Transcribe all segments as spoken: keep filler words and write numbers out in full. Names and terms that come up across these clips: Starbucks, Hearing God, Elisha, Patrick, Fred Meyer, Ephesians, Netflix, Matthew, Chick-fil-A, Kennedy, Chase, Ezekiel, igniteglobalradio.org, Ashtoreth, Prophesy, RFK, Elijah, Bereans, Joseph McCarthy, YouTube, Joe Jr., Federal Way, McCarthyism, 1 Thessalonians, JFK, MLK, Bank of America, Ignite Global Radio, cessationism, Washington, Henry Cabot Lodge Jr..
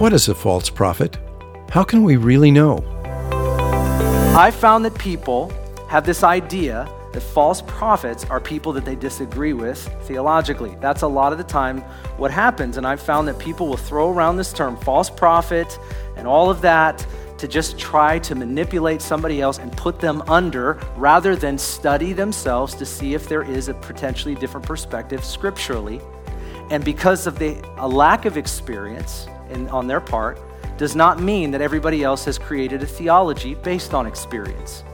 What is a false prophet? How can we really know? I found that people have this idea that false prophets are people that they disagree with theologically. That's a lot of the time what happens. And I've found that people will throw around this term, false prophet, and all of that to just try to manipulate somebody else and put them under rather than study themselves to see if there is a potentially different perspective scripturally. And because of the a lack of experience in, on their part, does not mean that everybody else has created a theology based on experience.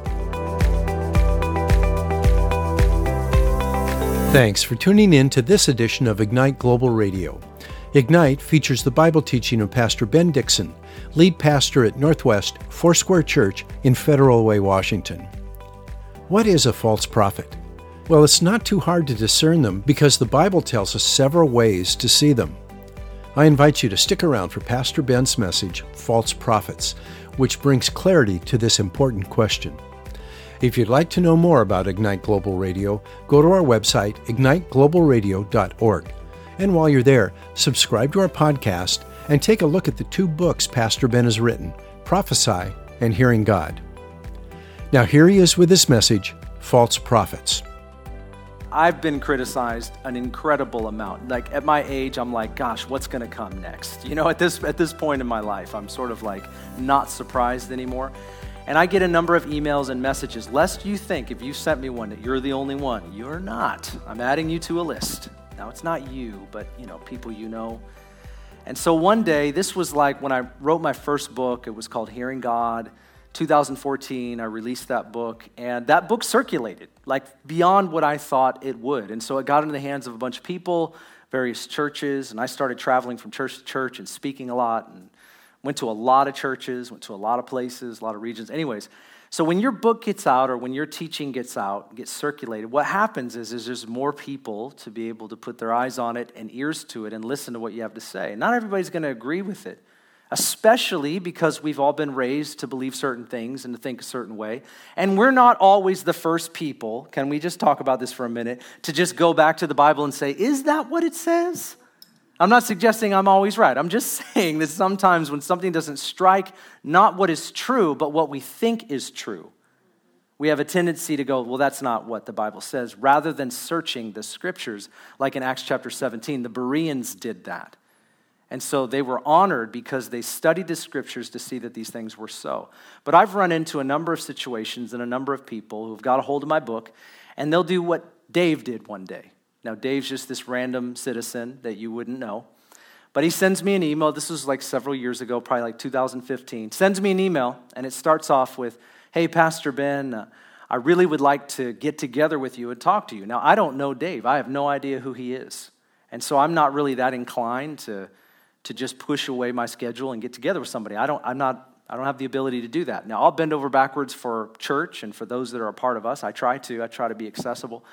Thanks for tuning in to this edition of Ignite Global Radio. Ignite features the Bible teaching of Pastor Ben Dixon, lead pastor at Northwest Foursquare Church in Federal Way, Washington. What is a false prophet? Well, it's not too hard to discern them because the Bible tells us several ways to see them. I invite you to stick around for Pastor Ben's message, False Prophets, which brings clarity to this important question. If you'd like to know more about Ignite Global Radio, go to our website, ignite global radio dot org. And while you're there, subscribe to our podcast and take a look at the two books Pastor Ben has written, Prophesy and Hearing God. Now here he is with his message, False Prophets. I've been criticized an incredible amount. Like at my age, I'm like, gosh, what's going to come next? You know, at this at this point in my life, I'm sort of like not surprised anymore. And I get a number of emails and messages, lest you think if you sent me one that you're the only one. You're not. I'm adding you to a list. Now, it's not you, but, you know, people you know. And so one day, this was like when I wrote my first book. It was called Hearing God. twenty fourteen, I released that book. And that book circulated, like beyond what I thought it would. And so it got into the hands of a bunch of people, various churches. And I started traveling from church to church and speaking a lot and went to a lot of churches, went to a lot of places, a lot of regions. Anyways, so when your book gets out or when your teaching gets out, gets circulated, what happens is, is there's more people to be able to put their eyes on it and ears to it and listen to what you have to say. Not everybody's going to agree with it, especially because we've all been raised to believe certain things and to think a certain way. And we're not always the first people, can we just talk about this for a minute, to just go back to the Bible and say, is that what it says? I'm not suggesting I'm always right. I'm just saying that sometimes when something doesn't strike, not what is true, but what we think is true, we have a tendency to go, well, that's not what the Bible says, rather than searching the scriptures. Like in Acts chapter seventeen, the Bereans did that. And so they were honored because they studied the scriptures to see that these things were so. But I've run into a number of situations and a number of people who've got a hold of my book, and they'll do what Dave did one day. Now, Dave's just this random citizen that you wouldn't know. But he sends me an email. This was like several years ago, probably like two thousand fifteen. Sends me an email, and it starts off with, hey, Pastor Ben, uh, I really would like to get together with you and talk to you. Now, I don't know Dave. I have no idea who he is. And so I'm not really that inclined to, to just push away my schedule and get together with somebody. I don't, I'm not, I don't have the ability to do that. Now, I'll bend over backwards for church and for those that are a part of us. I try to. I try to be accessible.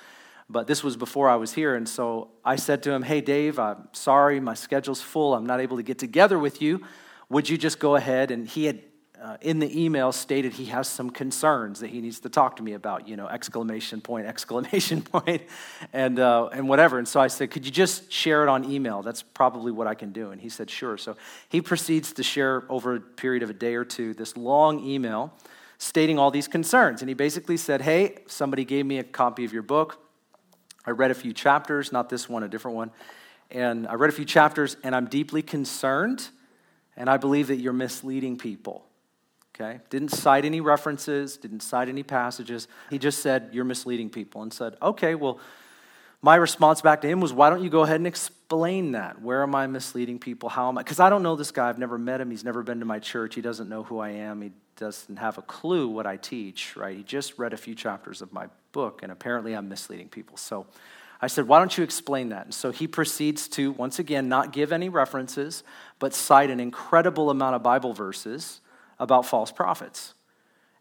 But this was before I was here, and so I said to him, hey, Dave, I'm sorry, my schedule's full. I'm not able to get together with you. Would you just go ahead? And he had, uh, in the email, stated he has some concerns that he needs to talk to me about, you know, exclamation point, exclamation point, and, uh, and whatever. And so I said, could you just share it on email? That's probably what I can do. And he said, sure. So he proceeds to share over a period of a day or two this long email stating all these concerns. And he basically said, hey, somebody gave me a copy of your book. I read a few chapters, not this one, a different one, and I read a few chapters, and I'm deeply concerned, and I believe that you're misleading people, okay? Didn't cite any references, didn't cite any passages. He just said, you're misleading people, and said, okay, well, my response back to him was, why don't you go ahead and explain that? Where am I misleading people? How am I? Because I don't know this guy. I've never met him. He's never been to my church. He doesn't know who I am. He doesn't have a clue what I teach, right? He just read a few chapters of my book, and apparently I'm misleading people. So I said, why don't you explain that? And so he proceeds to, once again, not give any references, but cite an incredible amount of Bible verses about false prophets.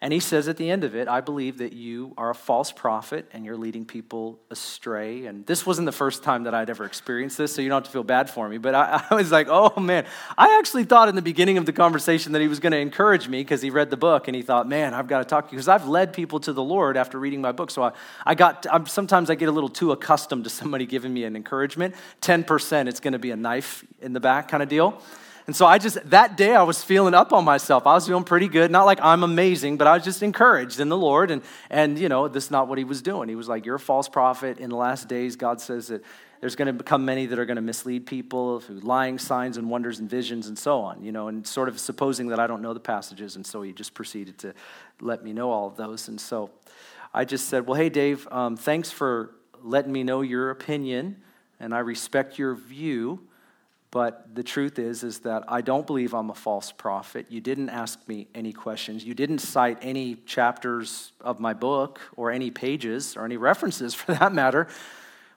And he says at the end of it, I believe that you are a false prophet and you're leading people astray. And this wasn't the first time that I'd ever experienced this, so you don't have to feel bad for me. But I, I was like, oh, man. I actually thought in the beginning of the conversation that he was going to encourage me because he read the book and he thought, man, I've got to talk to you. Because I've led people to the Lord after reading my book. So I, I got I'm, sometimes I get a little too accustomed to somebody giving me an encouragement. ten percent, it's going to be a knife in the back kind of deal. And so I just, that day I was feeling up on myself. I was feeling pretty good. Not like I'm amazing, but I was just encouraged in the Lord. And, and you know, this is not what he was doing. He was like, you're a false prophet. In the last days, God says that there's going to come many that are going to mislead people through lying signs and wonders and visions and so on, you know, and sort of supposing that I don't know the passages. And so he just proceeded to let me know all of those. And so I just said, well, hey, Dave, um, thanks for letting me know your opinion, and I respect your view. But the truth is, is that I don't believe I'm a false prophet. You didn't ask me any questions. You didn't cite any chapters of my book or any pages or any references for that matter.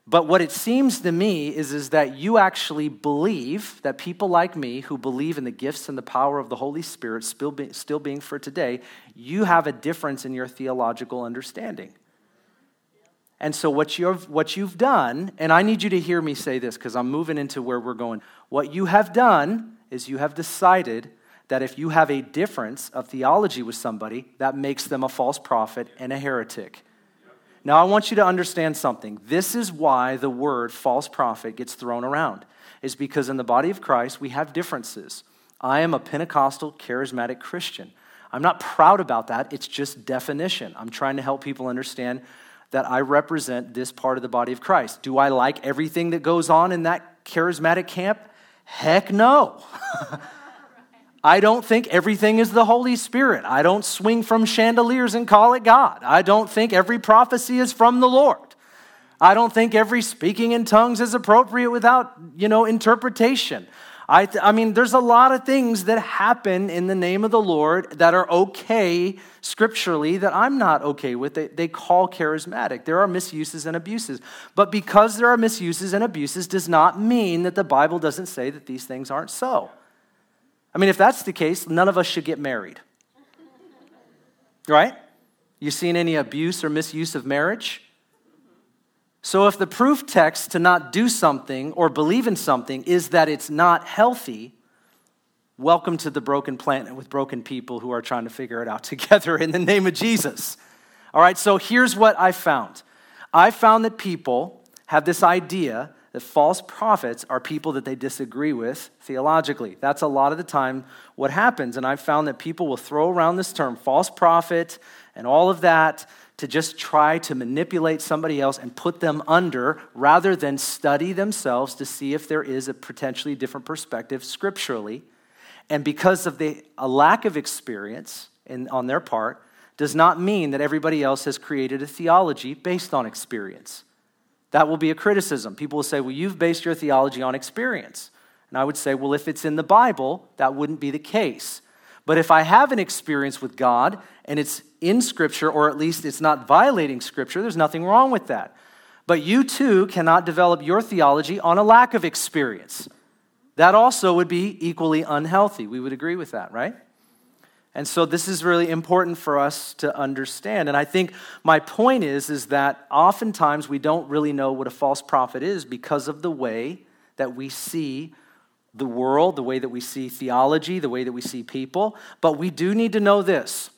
But what it seems to me is, is that you actually believe that people like me who believe in the gifts and the power of the Holy Spirit still, be, still being for today, you have a difference in your theological understanding. And so what you've, what you've done, and I need you to hear me say this because I'm moving into where we're going. What you have done is you have decided that if you have a difference of theology with somebody, that makes them a false prophet and a heretic. Now, I want you to understand something. This is why the word false prophet gets thrown around, is because in the body of Christ, we have differences. I am a Pentecostal charismatic Christian. I'm not proud about that. It's just definition. I'm trying to help people understand that I represent this part of the body of Christ. Do I like everything that goes on in that charismatic camp? Heck no. I don't think everything is the Holy Spirit. I don't swing from chandeliers and call it God. I don't think every prophecy is from the Lord. I don't think every speaking in tongues is appropriate without, you know, interpretation. I, th- I mean, there's a lot of things that happen in the name of the Lord that are okay scripturally that I'm not okay with. They, they call charismatic. There are misuses and abuses. But because there are misuses and abuses does not mean that the Bible doesn't say that these things aren't so. I mean, if that's the case, none of us should get married. Right? You seen any abuse or misuse of marriage? So if the proof text to not do something or believe in something is that it's not healthy, welcome to the broken planet with broken people who are trying to figure it out together in the name of Jesus. All right, so here's what I found. I found that people have this idea that false prophets are people that they disagree with theologically. That's a lot of the time what happens. And I've found that people will throw around this term, false prophet, and all of that, to just try to manipulate somebody else and put them under rather than study themselves to see if there is a potentially different perspective scripturally. And because of the a lack of experience in, on their part does not mean that everybody else has created a theology based on experience. That will be a criticism. People will say, well, you've based your theology on experience. And I would say, well, if it's in the Bible, that wouldn't be the case. But if I have an experience with God and it's in Scripture, or at least it's not violating Scripture, there's nothing wrong with that. But you too cannot develop your theology on a lack of experience. That also would be equally unhealthy. We would agree with that, right? And so this is really important for us to understand. And I think my point is, is that oftentimes we don't really know what a false prophet is because of the way that we see the world, the way that we see theology, the way that we see people. But we do need to know this.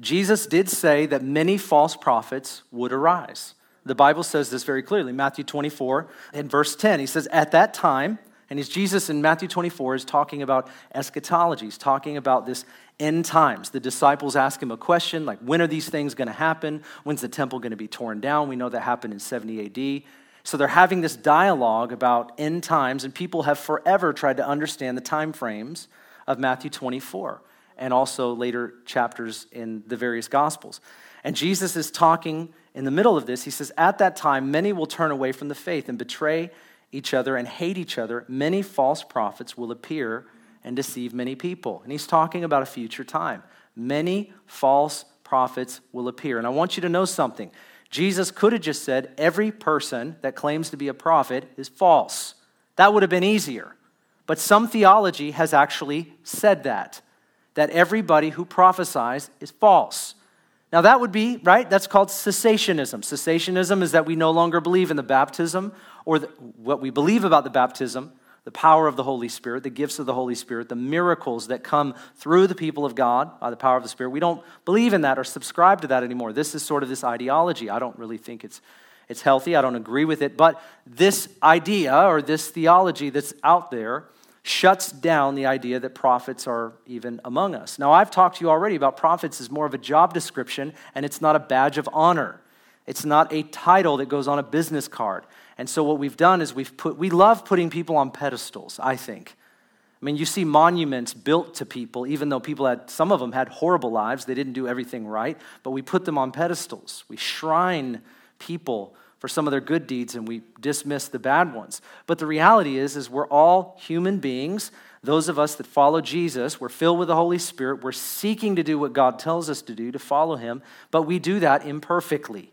Jesus did say that many false prophets would arise. The Bible says this very clearly. Matthew twenty-four in verse ten, he says, at that time, and he's Jesus in Matthew twenty-four is talking about eschatology. He's talking about this end times. The disciples ask him a question like, when are these things going to happen? When's the temple going to be torn down? We know that happened in seventy A D. So they're having this dialogue about end times, and people have forever tried to understand the time frames of Matthew twenty-four and also later chapters in the various Gospels. And Jesus is talking in the middle of this. He says, at that time, many will turn away from the faith and betray each other and hate each other. Many false prophets will appear and deceive many people. And he's talking about a future time. Many false prophets will appear. And I want you to know something. Jesus could have just said, every person that claims to be a prophet is false. That would have been easier. But some theology has actually said that, that everybody who prophesies is false. Now that would be, right, that's called cessationism. Cessationism is that we no longer believe in the baptism or the, what we believe about the baptism, the power of the Holy Spirit, the gifts of the Holy Spirit, the miracles that come through the people of God by the power of the Spirit. We don't believe in that or subscribe to that anymore. This is sort of this ideology. I don't really think it's it's healthy. I don't agree with it. But this idea or this theology that's out there shuts down the idea that prophets are even among us. Now, I've talked to you already about prophets as more of a job description, and it's not a badge of honor. It's not a title that goes on a business card. And so what we've done is we've put, we love putting people on pedestals, I think. I mean, you see monuments built to people, even though people had, some of them had horrible lives, they didn't do everything right, but we put them on pedestals. We shrine people for some of their good deeds, and we dismiss the bad ones. But the reality is, is we're all human beings. Those of us that follow Jesus, we're filled with the Holy Spirit. We're seeking to do what God tells us to do, to follow him, but we do that imperfectly.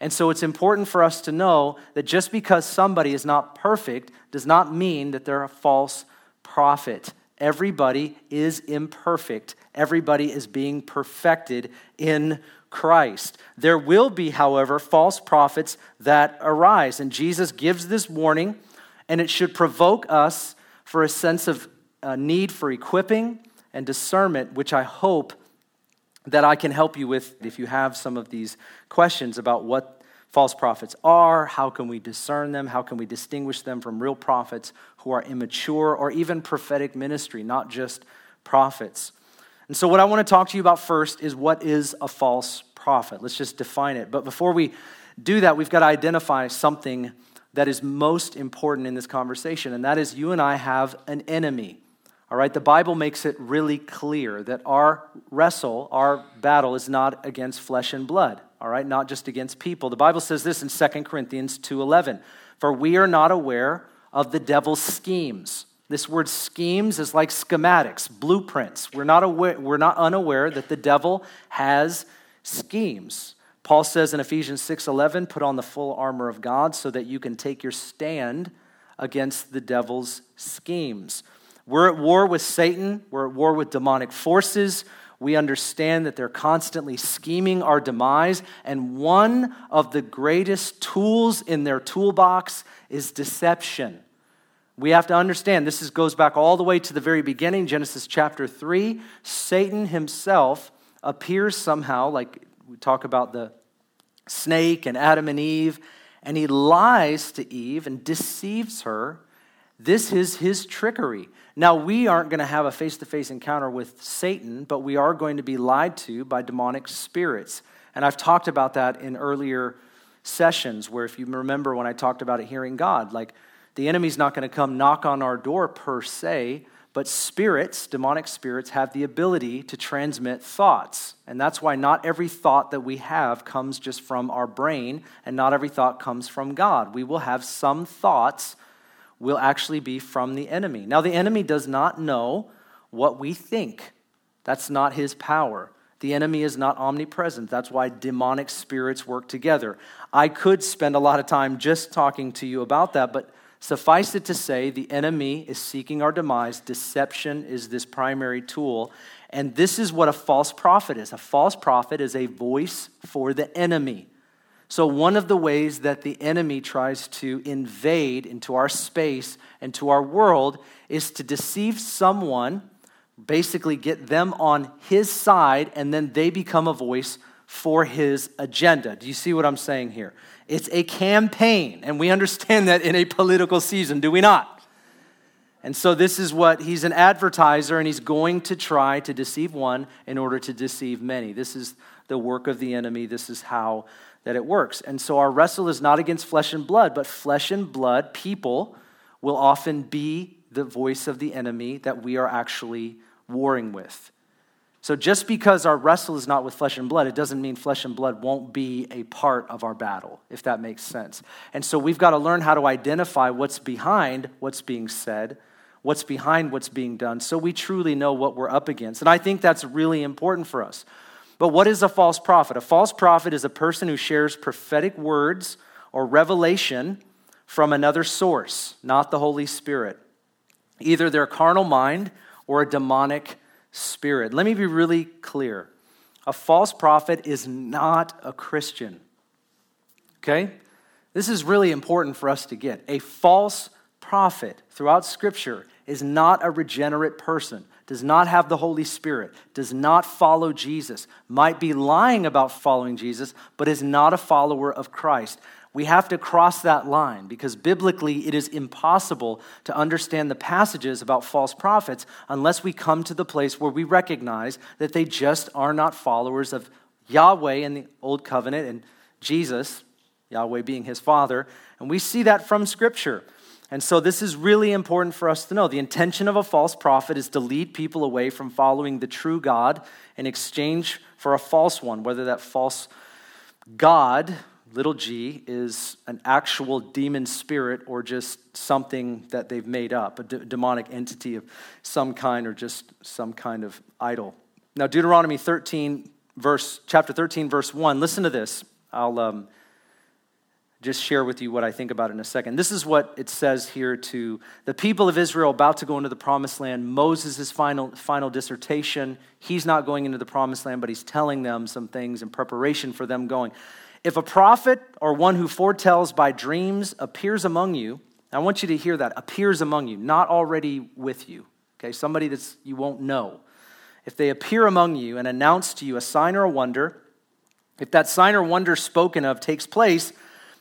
And so it's important for us to know that just because somebody is not perfect does not mean that they're a false prophet. Everybody is imperfect. Everybody is being perfected in Christ. There will be, however, false prophets that arise. And Jesus gives this warning, and it should provoke us for a sense of uh, need for equipping and discernment, which I hope that I can help you with if you have some of these questions about what false prophets are, how can we discern them, how can we distinguish them from real prophets who are immature, or even prophetic ministry, not just prophets. And so what I want to talk to you about first is what is a false prophet. Let's just define it. But before we do that, we've got to identify something that is most important in this conversation, and that is you and I have an enemy. All right, the Bible makes it really clear that our wrestle, our battle is not against flesh and blood, all right, not just against people. The Bible says this in Second Corinthians two eleven, for we are not aware of the devil's schemes. This word schemes is like schematics, blueprints. We're not aware, we're not unaware that the devil has schemes. Paul says in Ephesians six eleven, put on the full armor of God so that you can take your stand against the devil's schemes. We're at war with Satan. We're at war with demonic forces. We understand that they're constantly scheming our demise. And one of the greatest tools in their toolbox is deception. We have to understand, this is, goes back all the way to the very beginning, Genesis chapter three. Satan himself appears somehow, like we talk about the snake and Adam and Eve, and he lies to Eve and deceives her. This is his trickery. Now, we aren't going to have a face-to-face encounter with Satan, but we are going to be lied to by demonic spirits. And I've talked about that in earlier sessions, where if you remember when I talked about it, Hearing God, like, the enemy's not going to come knock on our door per se, but spirits, demonic spirits, have the ability to transmit thoughts. And that's why not every thought that we have comes just from our brain, and not every thought comes from God. We will have some thoughts will actually be from the enemy. Now, the enemy does not know what we think. That's not his power. The enemy is not omnipresent. That's why demonic spirits work together. I could spend a lot of time just talking to you about that, but suffice it to say, the enemy is seeking our demise. Deception is this primary tool. And this is what a false prophet is. A false prophet is a voice for the enemy. So one of the ways that the enemy tries to invade into our space and to our world is to deceive someone, basically get them on his side, and then they become a voice for his agenda. Do you see what I'm saying here? It's a campaign, and we understand that in a political season, do we not? And so this is what, he's an advertiser, and he's going to try to deceive one in order to deceive many. This is the work of the enemy. This is how that it works. And so our wrestle is not against flesh and blood, but flesh and blood people will often be the voice of the enemy that we are actually warring with. So just because our wrestle is not with flesh and blood, it doesn't mean flesh and blood won't be a part of our battle, if that makes sense. And so we've got to learn how to identify what's behind what's being said, what's behind what's being done, so we truly know what we're up against. And I think that's really important for us. But what is a false prophet? A false prophet is a person who shares prophetic words or revelation from another source, not the Holy Spirit, either their carnal mind or a demonic spirit. Let me be really clear. A false prophet is not a Christian, okay? This is really important for us to get. A false prophet throughout Scripture is not a regenerate person, does not have the Holy Spirit, does not follow Jesus, might be lying about following Jesus, but is not a follower of Christ. We have to cross that line because biblically it is impossible to understand the passages about false prophets unless we come to the place where we recognize that they just are not followers of Yahweh in the Old Covenant and Jesus, Yahweh being his Father, and we see that from Scripture. And so this is really important for us to know. The intention of a false prophet is to lead people away from following the true God in exchange for a false one, whether that false god, little g, is an actual demon spirit or just something that they've made up, a d- demonic entity of some kind or just some kind of idol. Now, Deuteronomy thirteen, verse chapter thirteen, verse one, listen to this. I'll um, just share with you what I think about it in a second. This is what it says here to the people of Israel about to go into the promised land. Moses' final final dissertation. He's not going into the promised land, but he's telling them some things in preparation for them going. If a prophet or one who foretells by dreams appears among you, I want you to hear that, appears among you, not already with you, okay? Somebody that's you won't know. If they appear among you and announce to you a sign or a wonder, if that sign or wonder spoken of takes place,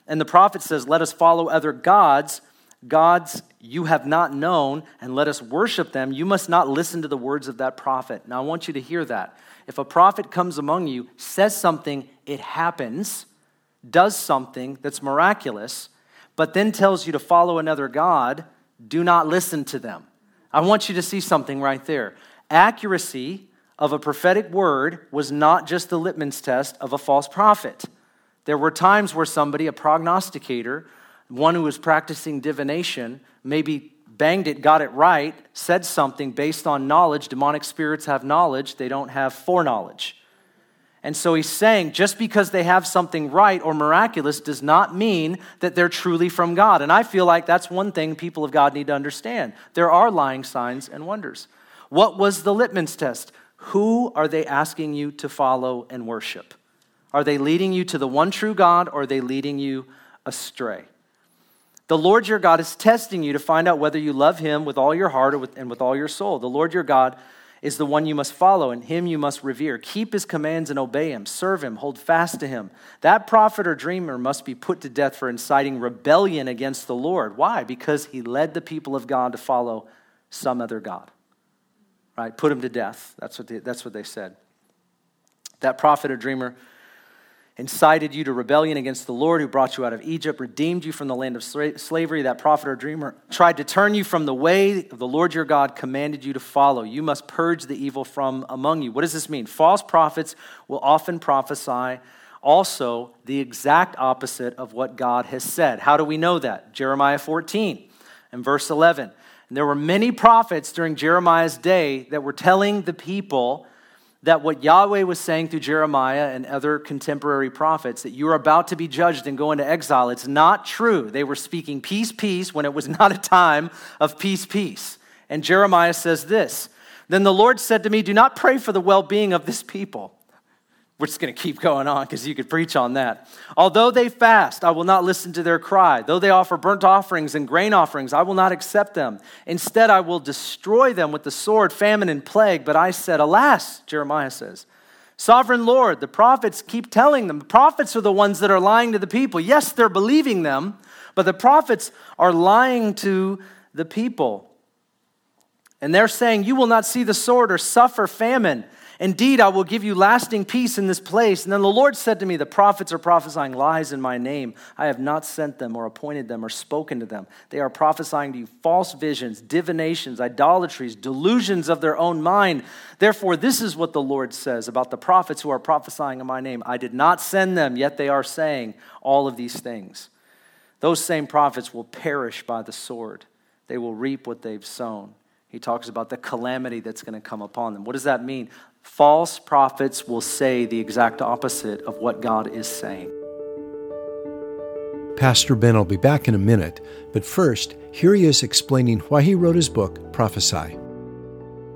and the prophet says, let us follow other gods, gods you have not known, and let us worship them, you must not listen to the words of that prophet. Now, I want you to hear that. If a prophet comes among you, says something, it happens, does something that's miraculous, but then tells you to follow another god, do not listen to them. I want you to see something right there. Accuracy of a prophetic word was not just the litmus test of a false prophet. There were times where somebody, a prognosticator, one who was practicing divination, maybe banged it, got it right, said something based on knowledge. Demonic spirits have knowledge. They don't have foreknowledge. And so he's saying just because they have something right or miraculous does not mean that they're truly from God. And I feel like that's one thing people of God need to understand. There are lying signs and wonders. What was the litmus test? Who are they asking you to follow and worship? Are they leading you to the one true God, or are they leading you astray? The Lord your God is testing you to find out whether you love him with all your heart or with, and with all your soul. The Lord your God is the one you must follow, and him you must revere. Keep his commands and obey him. Serve him. Hold fast to him. That prophet or dreamer must be put to death for inciting rebellion against the Lord. Why? Because he led the people of God to follow some other god. Right? Put him to death. That's what they, that's what they said. That prophet or dreamer incited you to rebellion against the Lord who brought you out of Egypt, redeemed you from the land of slavery. That prophet or dreamer tried to turn you from the way of the Lord your God commanded you to follow. You must purge the evil from among you. What does this mean? False prophets will often prophesy also the exact opposite of what God has said. How do we know that? Jeremiah fourteen and verse eleven. And there were many prophets during Jeremiah's day that were telling the people that what Yahweh was saying through Jeremiah and other contemporary prophets, that you are about to be judged and go into exile, it's not true. They were speaking peace, peace, when it was not a time of peace, peace. And Jeremiah says this, then the Lord said to me, do not pray for the well-being of this people. We're just going to keep going on because you could preach on that. Although they fast, I will not listen to their cry. Though they offer burnt offerings and grain offerings, I will not accept them. Instead, I will destroy them with the sword, famine, and plague. But I said, alas, Jeremiah says, Sovereign Lord, the prophets keep telling them. The prophets are the ones that are lying to the people. Yes, they're believing them, but the prophets are lying to the people. And they're saying, you will not see the sword or suffer famine. Indeed, I will give you lasting peace in this place. And then the Lord said to me, the prophets are prophesying lies in my name. I have not sent them or appointed them or spoken to them. They are prophesying to you false visions, divinations, idolatries, delusions of their own mind. Therefore, this is what the Lord says about the prophets who are prophesying in my name. I did not send them, yet they are saying all of these things. Those same prophets will perish by the sword. They will reap what they've sown. He talks about the calamity that's going to come upon them. What does that mean? False prophets will say the exact opposite of what God is saying. Pastor Ben will be back in a minute, but first, here he is explaining why he wrote his book, Prophesy.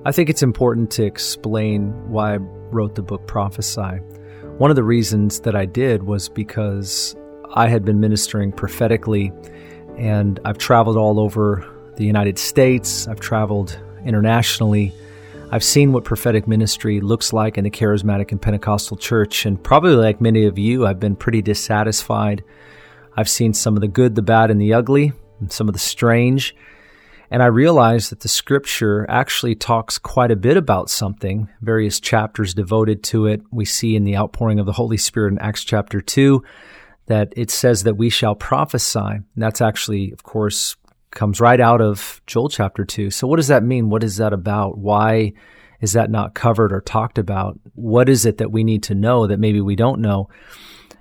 I think it's important to explain why I wrote the book, Prophesy. One of the reasons that I did was because I had been ministering prophetically, and I've traveled all over the United States. I've traveled internationally. I've seen what prophetic ministry looks like in the charismatic and Pentecostal church, and probably like many of you, I've been pretty dissatisfied I've seen some of the good, the bad, and the ugly, and some of the strange. And I realized that the scripture actually talks quite a bit about something, various chapters devoted to it. We see in the outpouring of the Holy Spirit in Acts chapter two that it says that we shall prophesy. And that's actually, of course, comes right out of Joel chapter two. So what does that mean? What is that about? Why is that not covered or talked about? What is it that we need to know that maybe we don't know?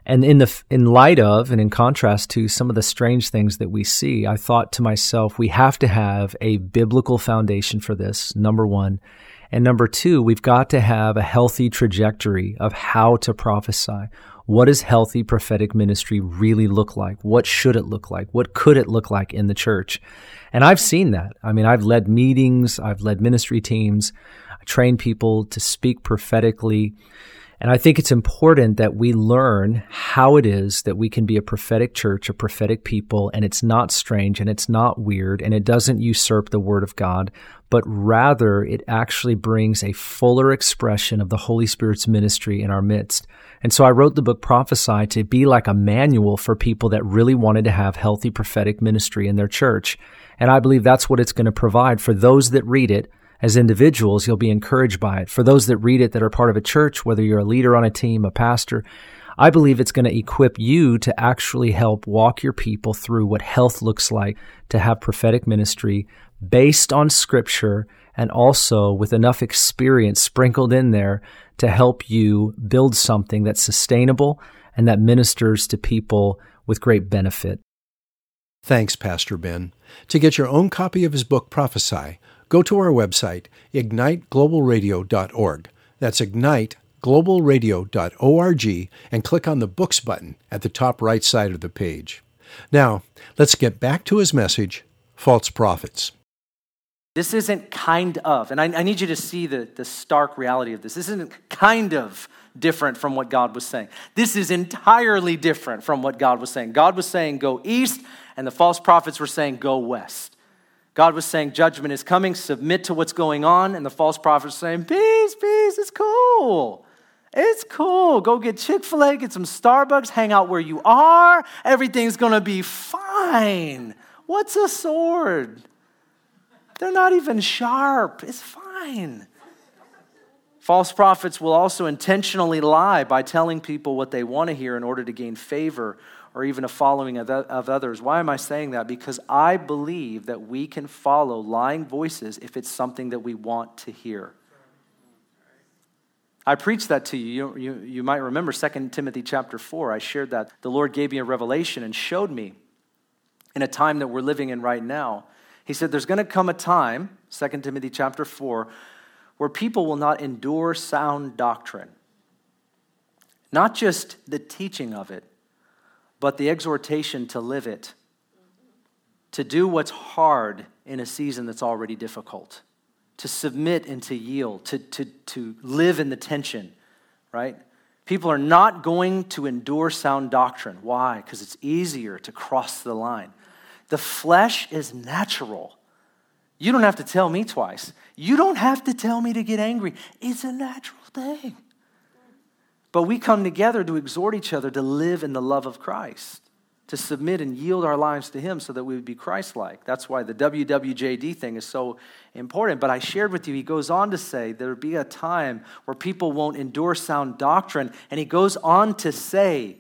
And in the in light of and in contrast to some of the strange things that we see, I thought to myself, we have to have a biblical foundation for this, number one. And number two, we've got to have a healthy trajectory of how to prophesy. What does healthy prophetic ministry really look like? What should it look like? What could it look like in the church? And I've seen that. I mean, I've led meetings, I've led ministry teams, I train people to speak prophetically. And I think it's important that we learn how it is that we can be a prophetic church, a prophetic people, and it's not strange and it's not weird and it doesn't usurp the Word of God, but rather it actually brings a fuller expression of the Holy Spirit's ministry in our midst. And so I wrote the book Prophesy to be like a manual for people that really wanted to have healthy prophetic ministry in their church. And I believe that's what it's going to provide for those that read it. As individuals, you'll be encouraged by it. For those that read it that are part of a church, whether you're a leader on a team, a pastor, I believe it's going to equip you to actually help walk your people through what health looks like to have prophetic ministry based on Scripture and also with enough experience sprinkled in there to help you build something that's sustainable and that ministers to people with great benefit. Thanks, Pastor Ben. To get your own copy of his book, Prophesy, go to our website, ignite global radio dot org. That's ignite global radio dot org, and click on the Books button at the top right side of the page. Now, let's get back to his message, False Prophets. This isn't kind of, and I, I need you to see the, the stark reality of this. This isn't kind of different from what God was saying. This is entirely different from what God was saying. God was saying, go east, and the false prophets were saying, go west. God was saying, judgment is coming, submit to what's going on. And the false prophets were saying, peace, peace, it's cool. It's cool. Go get Chick-fil-A, get some Starbucks, hang out where you are. Everything's going to be fine. What's a sword? They're not even sharp. It's fine. False prophets will also intentionally lie by telling people what they want to hear in order to gain favor or even a following of others. Why am I saying that? Because I believe that we can follow lying voices if it's something that we want to hear. I preached that to you. You, you, you might remember Second Timothy chapter four. I shared that. The Lord gave me a revelation and showed me in a time that we're living in right now. He said there's going to come a time, Second Timothy chapter four, where people will not endure sound doctrine. Not just the teaching of it, but the exhortation to live it, to do what's hard in a season that's already difficult, to submit and to yield, to, to, to live in the tension, right? People are not going to endure sound doctrine. Why? Because it's easier to cross the line. The flesh is natural. You don't have to tell me twice. You don't have to tell me to get angry. It's a natural thing. But we come together to exhort each other to live in the love of Christ, to submit and yield our lives to him so that we would be Christ-like. That's why the W W J D thing is so important. But I shared with you, he goes on to say there'll be a time where people won't endure sound doctrine. And he goes on to say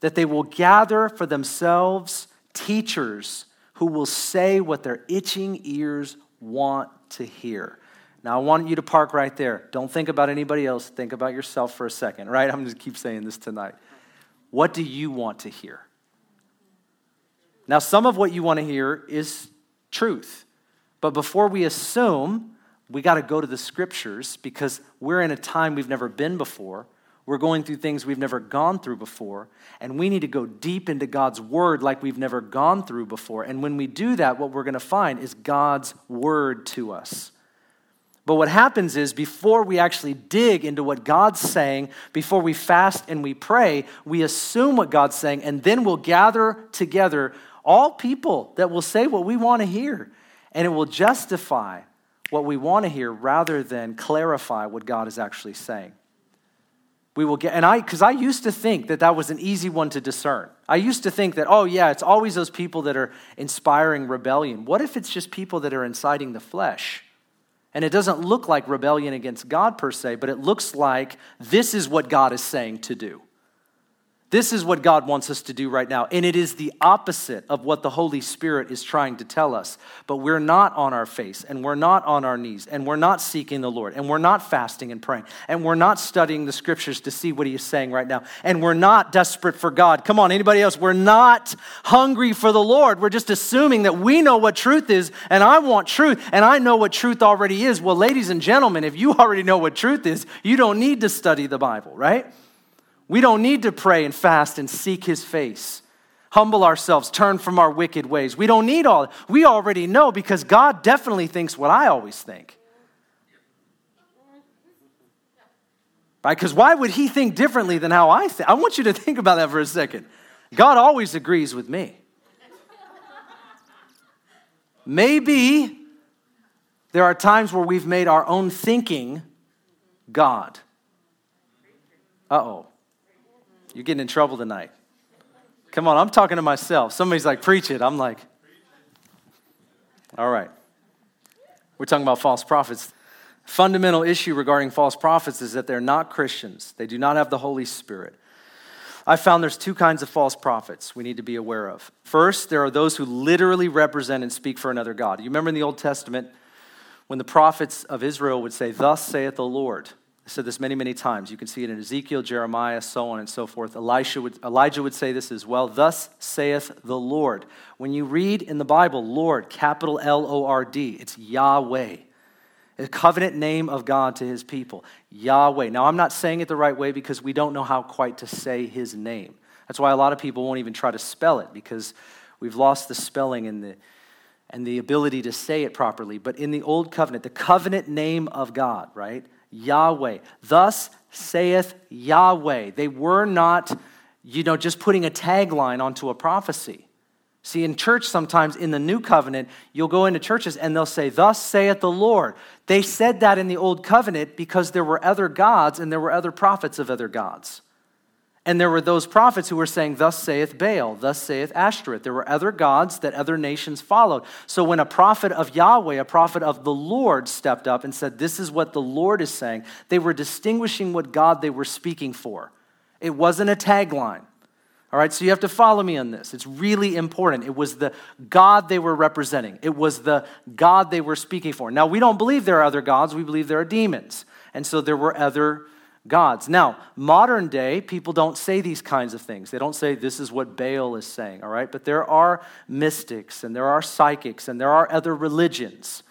that they will gather for themselves teachers who will say what their itching ears want to hear. Now, I want you to park right there. Don't think about anybody else. Think about yourself for a second, right? I'm going to keep saying this tonight. What do you want to hear? Now, some of what you want to hear is truth. But before we assume, we got to go to the scriptures because we're in a time we've never been before. We're going through things we've never gone through before, and we need to go deep into God's word like we've never gone through before. And when we do that, what we're going to find is God's word to us. But what happens is before we actually dig into what God's saying, before we fast and we pray, we assume what God's saying, and then we'll gather together all people that will say what we want to hear, and it will justify what we want to hear rather than clarify what God is actually saying. We will get, and I, because I used to think that that was an easy one to discern. I used to think that, oh yeah, it's always those people that are inspiring rebellion. What if it's just people that are inciting the flesh? And it doesn't look like rebellion against God per se, but it looks like this is what God is saying to do. This is what God wants us to do right now. And it is the opposite of what the Holy Spirit is trying to tell us. But we're not on our face, and we're not on our knees, and we're not seeking the Lord, and we're not fasting and praying, and we're not studying the scriptures to see what he is saying right now. And we're not desperate for God. Come on, anybody else? We're not hungry for the Lord. We're just assuming that we know what truth is, and I want truth, and I know what truth already is. Well, ladies and gentlemen, if you already know what truth is, you don't need to study the Bible, right? We don't need to pray and fast and seek his face, humble ourselves, turn from our wicked ways. We don't need all that. We already know because God definitely thinks what I always think. Right? Because why would he think differently than how I think? I want you to think about that for a second. God always agrees with me. Maybe there are times where we've made our own thinking God. Uh-oh. You're getting in trouble tonight. Come on, I'm talking to myself. Somebody's like, preach it. I'm like, all right. We're talking about false prophets. Fundamental issue regarding false prophets is that they're not Christians. They do not have the Holy Spirit. I found there's two kinds of false prophets we need to be aware of. First, there are those who literally represent and speak for another God. You remember in the Old Testament when the prophets of Israel would say, thus saith the Lord. I said this many, many times. You can see it in Ezekiel, Jeremiah, so on and so forth. Elisha would, Elijah would say this as well. Thus saith the Lord. When you read in the Bible, Lord, capital L O R D, it's Yahweh. The covenant name of God to his people, Yahweh. Now, I'm not saying it the right way because we don't know how quite to say his name. That's why a lot of people won't even try to spell it because we've lost the spelling and the, and the ability to say it properly. But in the Old Covenant, the covenant name of God, right? Yahweh. Thus saith Yahweh. They were not, you know, just putting a tagline onto a prophecy. See, in church sometimes, in the New Covenant, you'll go into churches and they'll say, thus saith the Lord. They said that in the Old Covenant because there were other gods and there were other prophets of other gods. And there were those prophets who were saying, thus saith Baal, thus saith Ashtoreth. There were other gods that other nations followed. So when a prophet of Yahweh, a prophet of the Lord stepped up and said, this is what the Lord is saying, they were distinguishing what God they were speaking for. It wasn't a tagline. All right, so you have to follow me on this. It's really important. It was the God they were representing. It was the God they were speaking for. Now, we don't believe there are other gods. We believe there are demons. And so there were other gods. Now, modern day, people don't say these kinds of things. They don't say, this is what Baal is saying, all right? But there are mystics, and there are psychics, and there are other religions.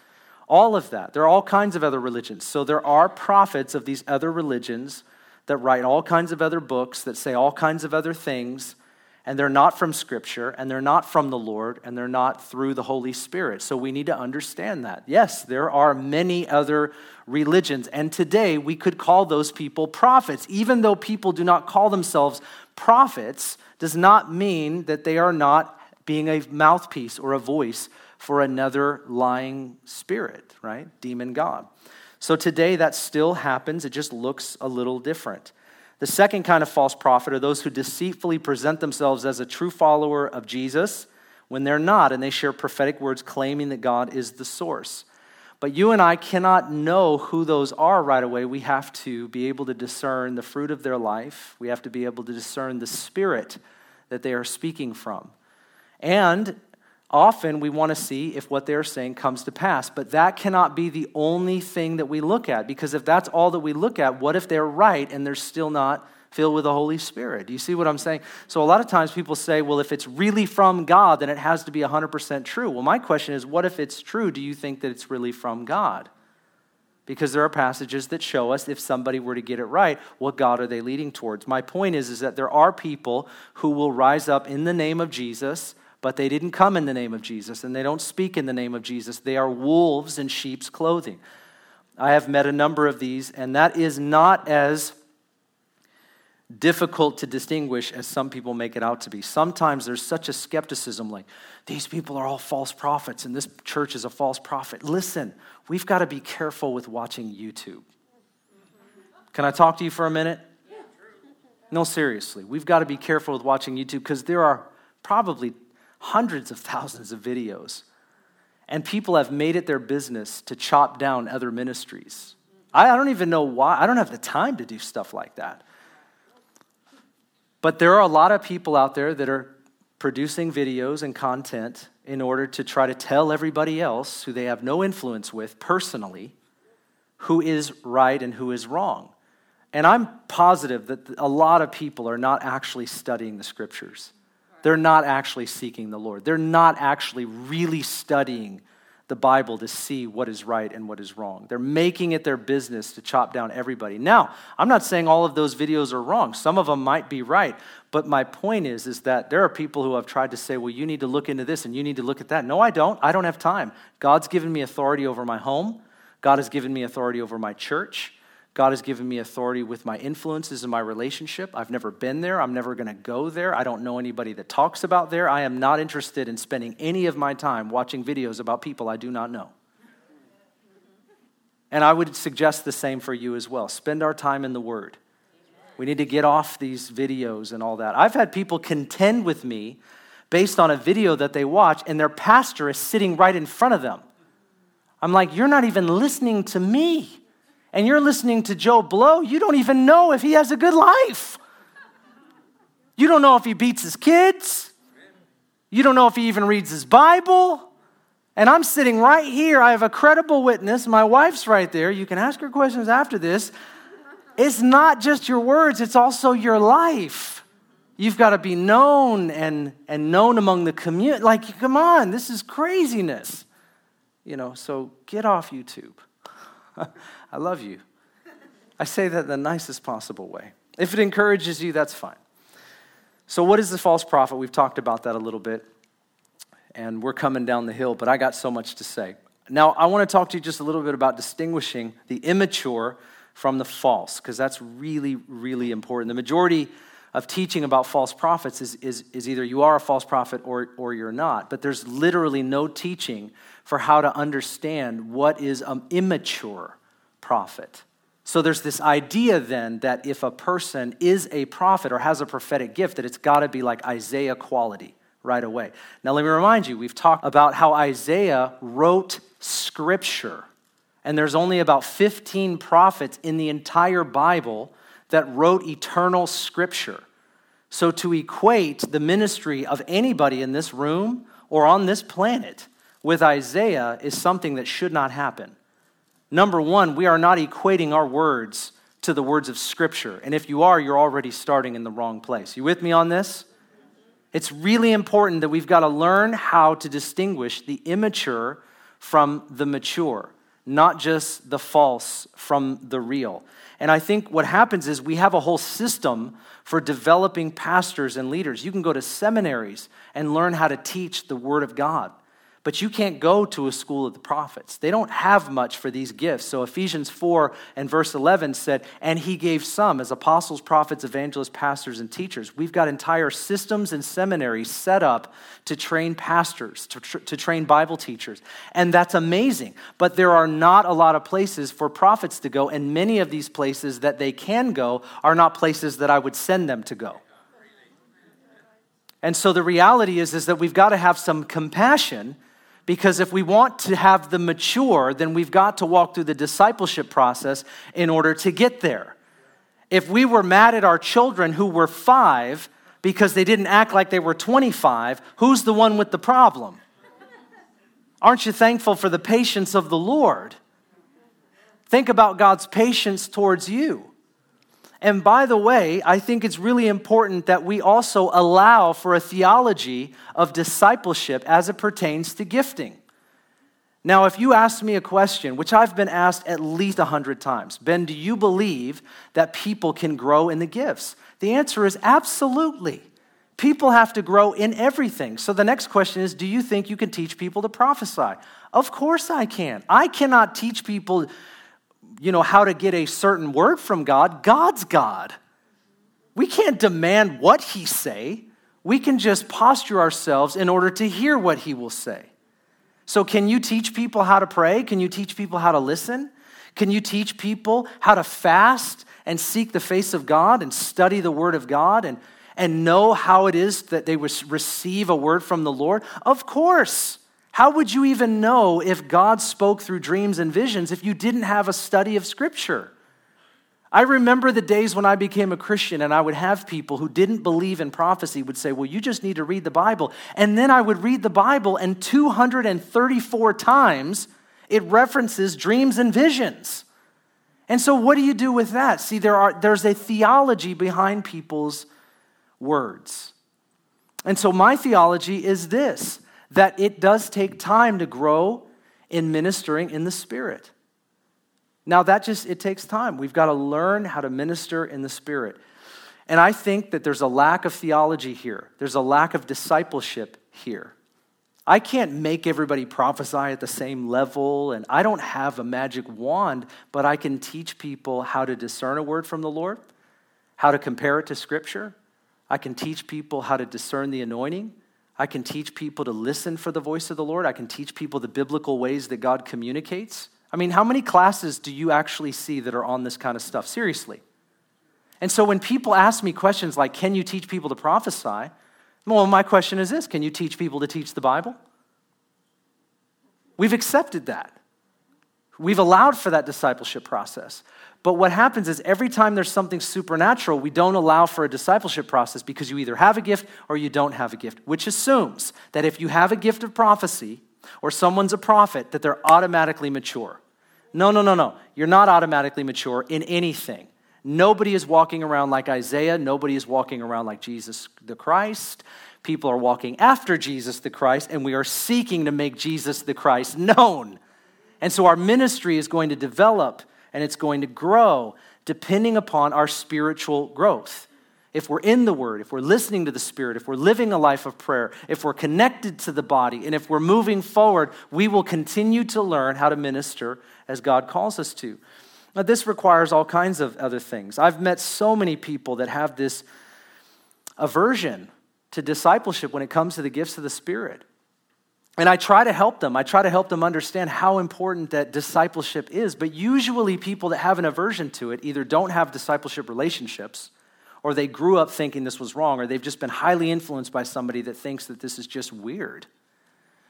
All of that. There are all kinds of other religions. So there are prophets of these other religions that write all kinds of other books, that say all kinds of other things, and they're not from Scripture, and they're not from the Lord, and they're not through the Holy Spirit. So we need to understand that. Yes, there are many other religions. And today, we could call those people prophets. Even though people do not call themselves prophets, does not mean that they are not being a mouthpiece or a voice for another lying spirit, right? Demon God. So today, that still happens. It just looks a little different. The second kind of false prophet are those who deceitfully present themselves as a true follower of Jesus when they're not, and they share prophetic words claiming that God is the source. But you and I cannot know who those are right away. We have to be able to discern the fruit of their life. We have to be able to discern the spirit that they are speaking from. And often we want to see if what they're saying comes to pass, but that cannot be the only thing that we look at, because if that's all that we look at, what if they're right and they're still not filled with the Holy Spirit? Do you see what I'm saying? So a lot of times people say, well, if it's really from God, then it has to be one hundred percent true. Well, my question is, what if it's true? Do you think that it's really from God? Because there are passages that show us if somebody were to get it right, what God are they leading towards? My point is, is that there are people who will rise up in the name of Jesus, but they didn't come in the name of Jesus, and they don't speak in the name of Jesus. They are wolves in sheep's clothing. I have met a number of these, and that is not as difficult to distinguish as some people make it out to be. Sometimes there's such a skepticism, like, these people are all false prophets, and this church is a false prophet. Listen, we've got to be careful with watching YouTube. Can I talk to you for a minute? No, seriously, we've got to be careful with watching YouTube because there are probably hundreds of thousands of videos, and people have made it their business to chop down other ministries. I don't even know why. I don't have the time to do stuff like that. But there are a lot of people out there that are producing videos and content in order to try to tell everybody else who they have no influence with personally who is right and who is wrong. And I'm positive that a lot of people are not actually studying the scriptures. They're not actually seeking the Lord. They're not actually really studying the Bible to see what is right and what is wrong. They're making it their business to chop down everybody. Now, I'm not saying all of those videos are wrong. Some of them might be right. But my point is, is that there are people who have tried to say, well, you need to look into this and you need to look at that. No, I don't. I don't have time. God's given me authority over my home. God has given me authority over my church. God has given me authority with my influences and my relationship. I've never been there. I'm never going to go there. I don't know anybody that talks about there. I am not interested in spending any of my time watching videos about people I do not know. And I would suggest the same for you as well. Spend our time in the Word. We need to get off these videos and all that. I've had people contend with me based on a video that they watch, and their pastor is sitting right in front of them. I'm like, you're not even listening to me. And you're listening to Joe Blow, you don't even know if he has a good life. You don't know if he beats his kids. You don't know if he even reads his Bible. And I'm sitting right here. I have a credible witness. My wife's right there. You can ask her questions after this. It's not just your words. It's also your life. You've got to be known and, and known among the community. Like, come on, this is craziness. You know, so get off YouTube. I love you. I say that in the nicest possible way. If it encourages you, that's fine. So what is the false prophet? We've talked about that a little bit, and we're coming down the hill, but I got so much to say. Now, I want to talk to you just a little bit about distinguishing the immature from the false, because that's really, really important. The majority of teaching about false prophets is, is, is either you are a false prophet or, or you're not, but there's literally no teaching for how to understand what is an immature prophet. So there's this idea then that if a person is a prophet or has a prophetic gift, that it's got to be like Isaiah quality right away. Now let me remind you, we've talked about how Isaiah wrote scripture, and there's only about fifteen prophets in the entire Bible that wrote eternal scripture. So to equate the ministry of anybody in this room or on this planet with Isaiah is something that should not happen. Number one, we are not equating our words to the words of scripture. And if you are, you're already starting in the wrong place. You with me on this? It's really important that we've got to learn how to distinguish the immature from the mature, not just the false from the real. And I think what happens is we have a whole system for developing pastors and leaders. You can go to seminaries and learn how to teach the Word of God, but you can't go to a school of the prophets. They don't have much for these gifts. So Ephesians four and verse eleven said, and he gave some as apostles, prophets, evangelists, pastors, and teachers. We've got entire systems and seminaries set up to train pastors, to, tr- to train Bible teachers. And that's amazing. But there are not a lot of places for prophets to go. And many of these places that they can go are not places that I would send them to go. And so the reality is, is that we've got to have some compassion, because if we want to have the mature, then we've got to walk through the discipleship process in order to get there. If we were mad at our children who were five because they didn't act like they were twenty-five, who's the one with the problem? Aren't you thankful for the patience of the Lord? Think about God's patience towards you. And by the way, I think it's really important that we also allow for a theology of discipleship as it pertains to gifting. Now, if you ask me a question, which I've been asked at least one hundred times, Ben, do you believe that people can grow in the gifts? The answer is absolutely. People have to grow in everything. So the next question is, do you think you can teach people to prophesy? Of course I can. I cannot teach people, you know, how to get a certain word from God. God's God. We can't demand what he say. We can just posture ourselves in order to hear what he will say. So can you teach people how to pray? Can you teach people how to listen? Can you teach people how to fast and seek the face of God and study the Word of God and, and know how it is that they receive a word from the Lord? Of course. How would you even know if God spoke through dreams and visions if you didn't have a study of Scripture? I remember the days when I became a Christian and I would have people who didn't believe in prophecy would say, well, you just need to read the Bible. And then I would read the Bible and two hundred thirty-four times it references dreams and visions. And so what do you do with that? See, there are there's a theology behind people's words. And so my theology is this, that it does take time to grow in ministering in the Spirit. Now that just, it takes time. We've got to learn how to minister in the Spirit. And I think that there's a lack of theology here. There's a lack of discipleship here. I can't make everybody prophesy at the same level, and I don't have a magic wand, but I can teach people how to discern a word from the Lord, how to compare it to Scripture. I can teach people how to discern the anointing. I can teach people to listen for the voice of the Lord. I can teach people the biblical ways that God communicates. I mean, how many classes do you actually see that are on this kind of stuff? Seriously. And so when people ask me questions like, can you teach people to prophesy? Well, my question is this, can you teach people to teach the Bible? We've accepted that. We've allowed for that discipleship process. But what happens is every time there's something supernatural, we don't allow for a discipleship process because you either have a gift or you don't have a gift, which assumes that if you have a gift of prophecy, or someone's a prophet, that they're automatically mature. No, no, no, no. You're not automatically mature in anything. Nobody is walking around like Isaiah. Nobody is walking around like Jesus the Christ. People are walking after Jesus the Christ, and we are seeking to make Jesus the Christ known. And so our ministry is going to develop, and it's going to grow depending upon our spiritual growth. If we're in the Word, if we're listening to the Spirit, if we're living a life of prayer, if we're connected to the body, and if we're moving forward, we will continue to learn how to minister as God calls us to. Now, this requires all kinds of other things. I've met so many people that have this aversion to discipleship when it comes to the gifts of the Spirit. And I try to help them. I try to help them understand how important that discipleship is. But usually people that have an aversion to it either don't have discipleship relationships, or they grew up thinking this was wrong, or they've just been highly influenced by somebody that thinks that this is just weird.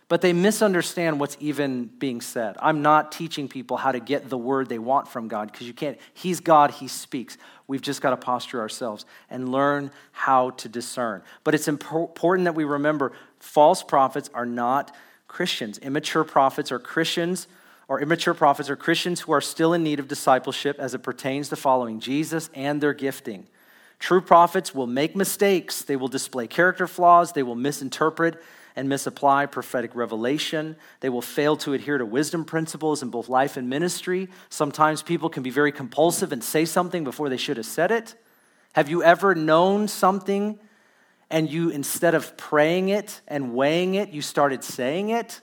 But they misunderstand what's even being said. I'm not teaching people how to get the word they want from God, because you can't. He's God, He speaks. We've just got to posture ourselves and learn how to discern. But it's important that we remember false prophets are not Christians. Immature prophets are Christians. Or immature prophets are Christians who are still in need of discipleship as it pertains to following Jesus and their gifting. True prophets will make mistakes. They will display character flaws. They will misinterpret and misapply prophetic revelation. They will fail to adhere to wisdom principles in both life and ministry. Sometimes people can be very compulsive and say something before they should have said it. Have you ever known something and you, instead of praying it and weighing it, you started saying it?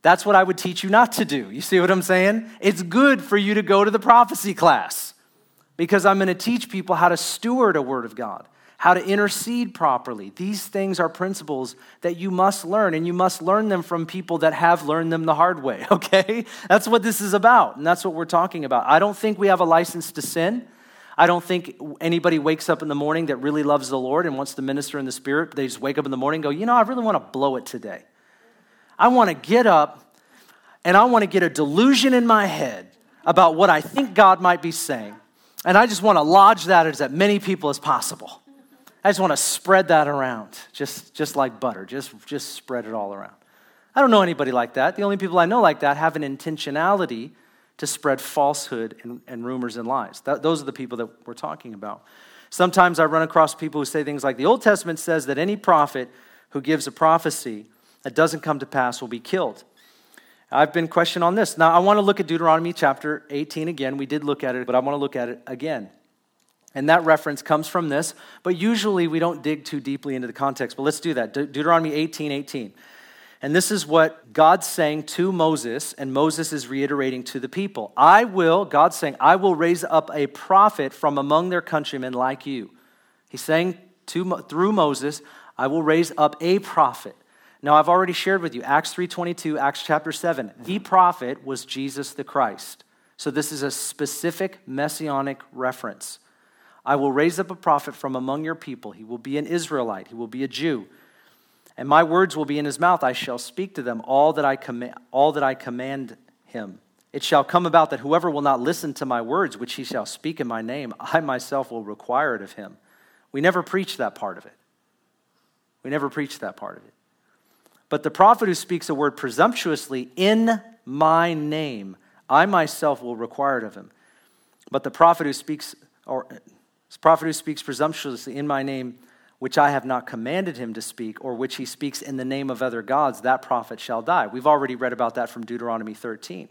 That's what I would teach you not to do. You see what I'm saying? It's good for you to go to the prophecy class, because I'm going to teach people how to steward a word of God, how to intercede properly. These things are principles that you must learn, and you must learn them from people that have learned them the hard way, okay? That's what this is about, and that's what we're talking about. I don't think we have a license to sin. I don't think anybody wakes up in the morning that really loves the Lord and wants to minister in the Spirit. They just wake up in the morning and go, you know, I really want to blow it today. I want to get up, and I want to get a delusion in my head about what I think God might be saying. And I just want to lodge that as many people as possible. I just want to spread that around, just, just like butter. Just, just spread it all around. I don't know anybody like that. The only people I know like that have an intentionality to spread falsehood and, and rumors and lies. That, those are the people that we're talking about. Sometimes I run across people who say things like, the Old Testament says that any prophet who gives a prophecy that doesn't come to pass will be killed. I've been questioned on this. Now, I want to look at Deuteronomy chapter eighteen again. We did look at it, but I want to look at it again. And that reference comes from this, but usually we don't dig too deeply into the context, but let's do that. De- Deuteronomy eighteen eighteen. And this is what God's saying to Moses, and Moses is reiterating to the people. I will, God's saying, I will raise up a prophet from among their countrymen like you. He's saying to, through Moses, I will raise up a prophet. Now, I've already shared with you, Acts three twenty-two, Acts chapter seven. The prophet was Jesus the Christ. So this is a specific messianic reference. I will raise up a prophet from among your people. He will be an Israelite. He will be a Jew. And my words will be in his mouth. I shall speak to them all that I command, all that I command him. It shall come about that whoever will not listen to my words, which he shall speak in my name, I myself will require it of him. We never preach that part of it. We never preach that part of it. But the prophet who speaks a word presumptuously in my name, I myself will require it of him. But the prophet who speaks, or the prophet who speaks presumptuously in my name, which I have not commanded him to speak, or which he speaks in the name of other gods, that prophet shall die. We've already read about that from Deuteronomy thirteen.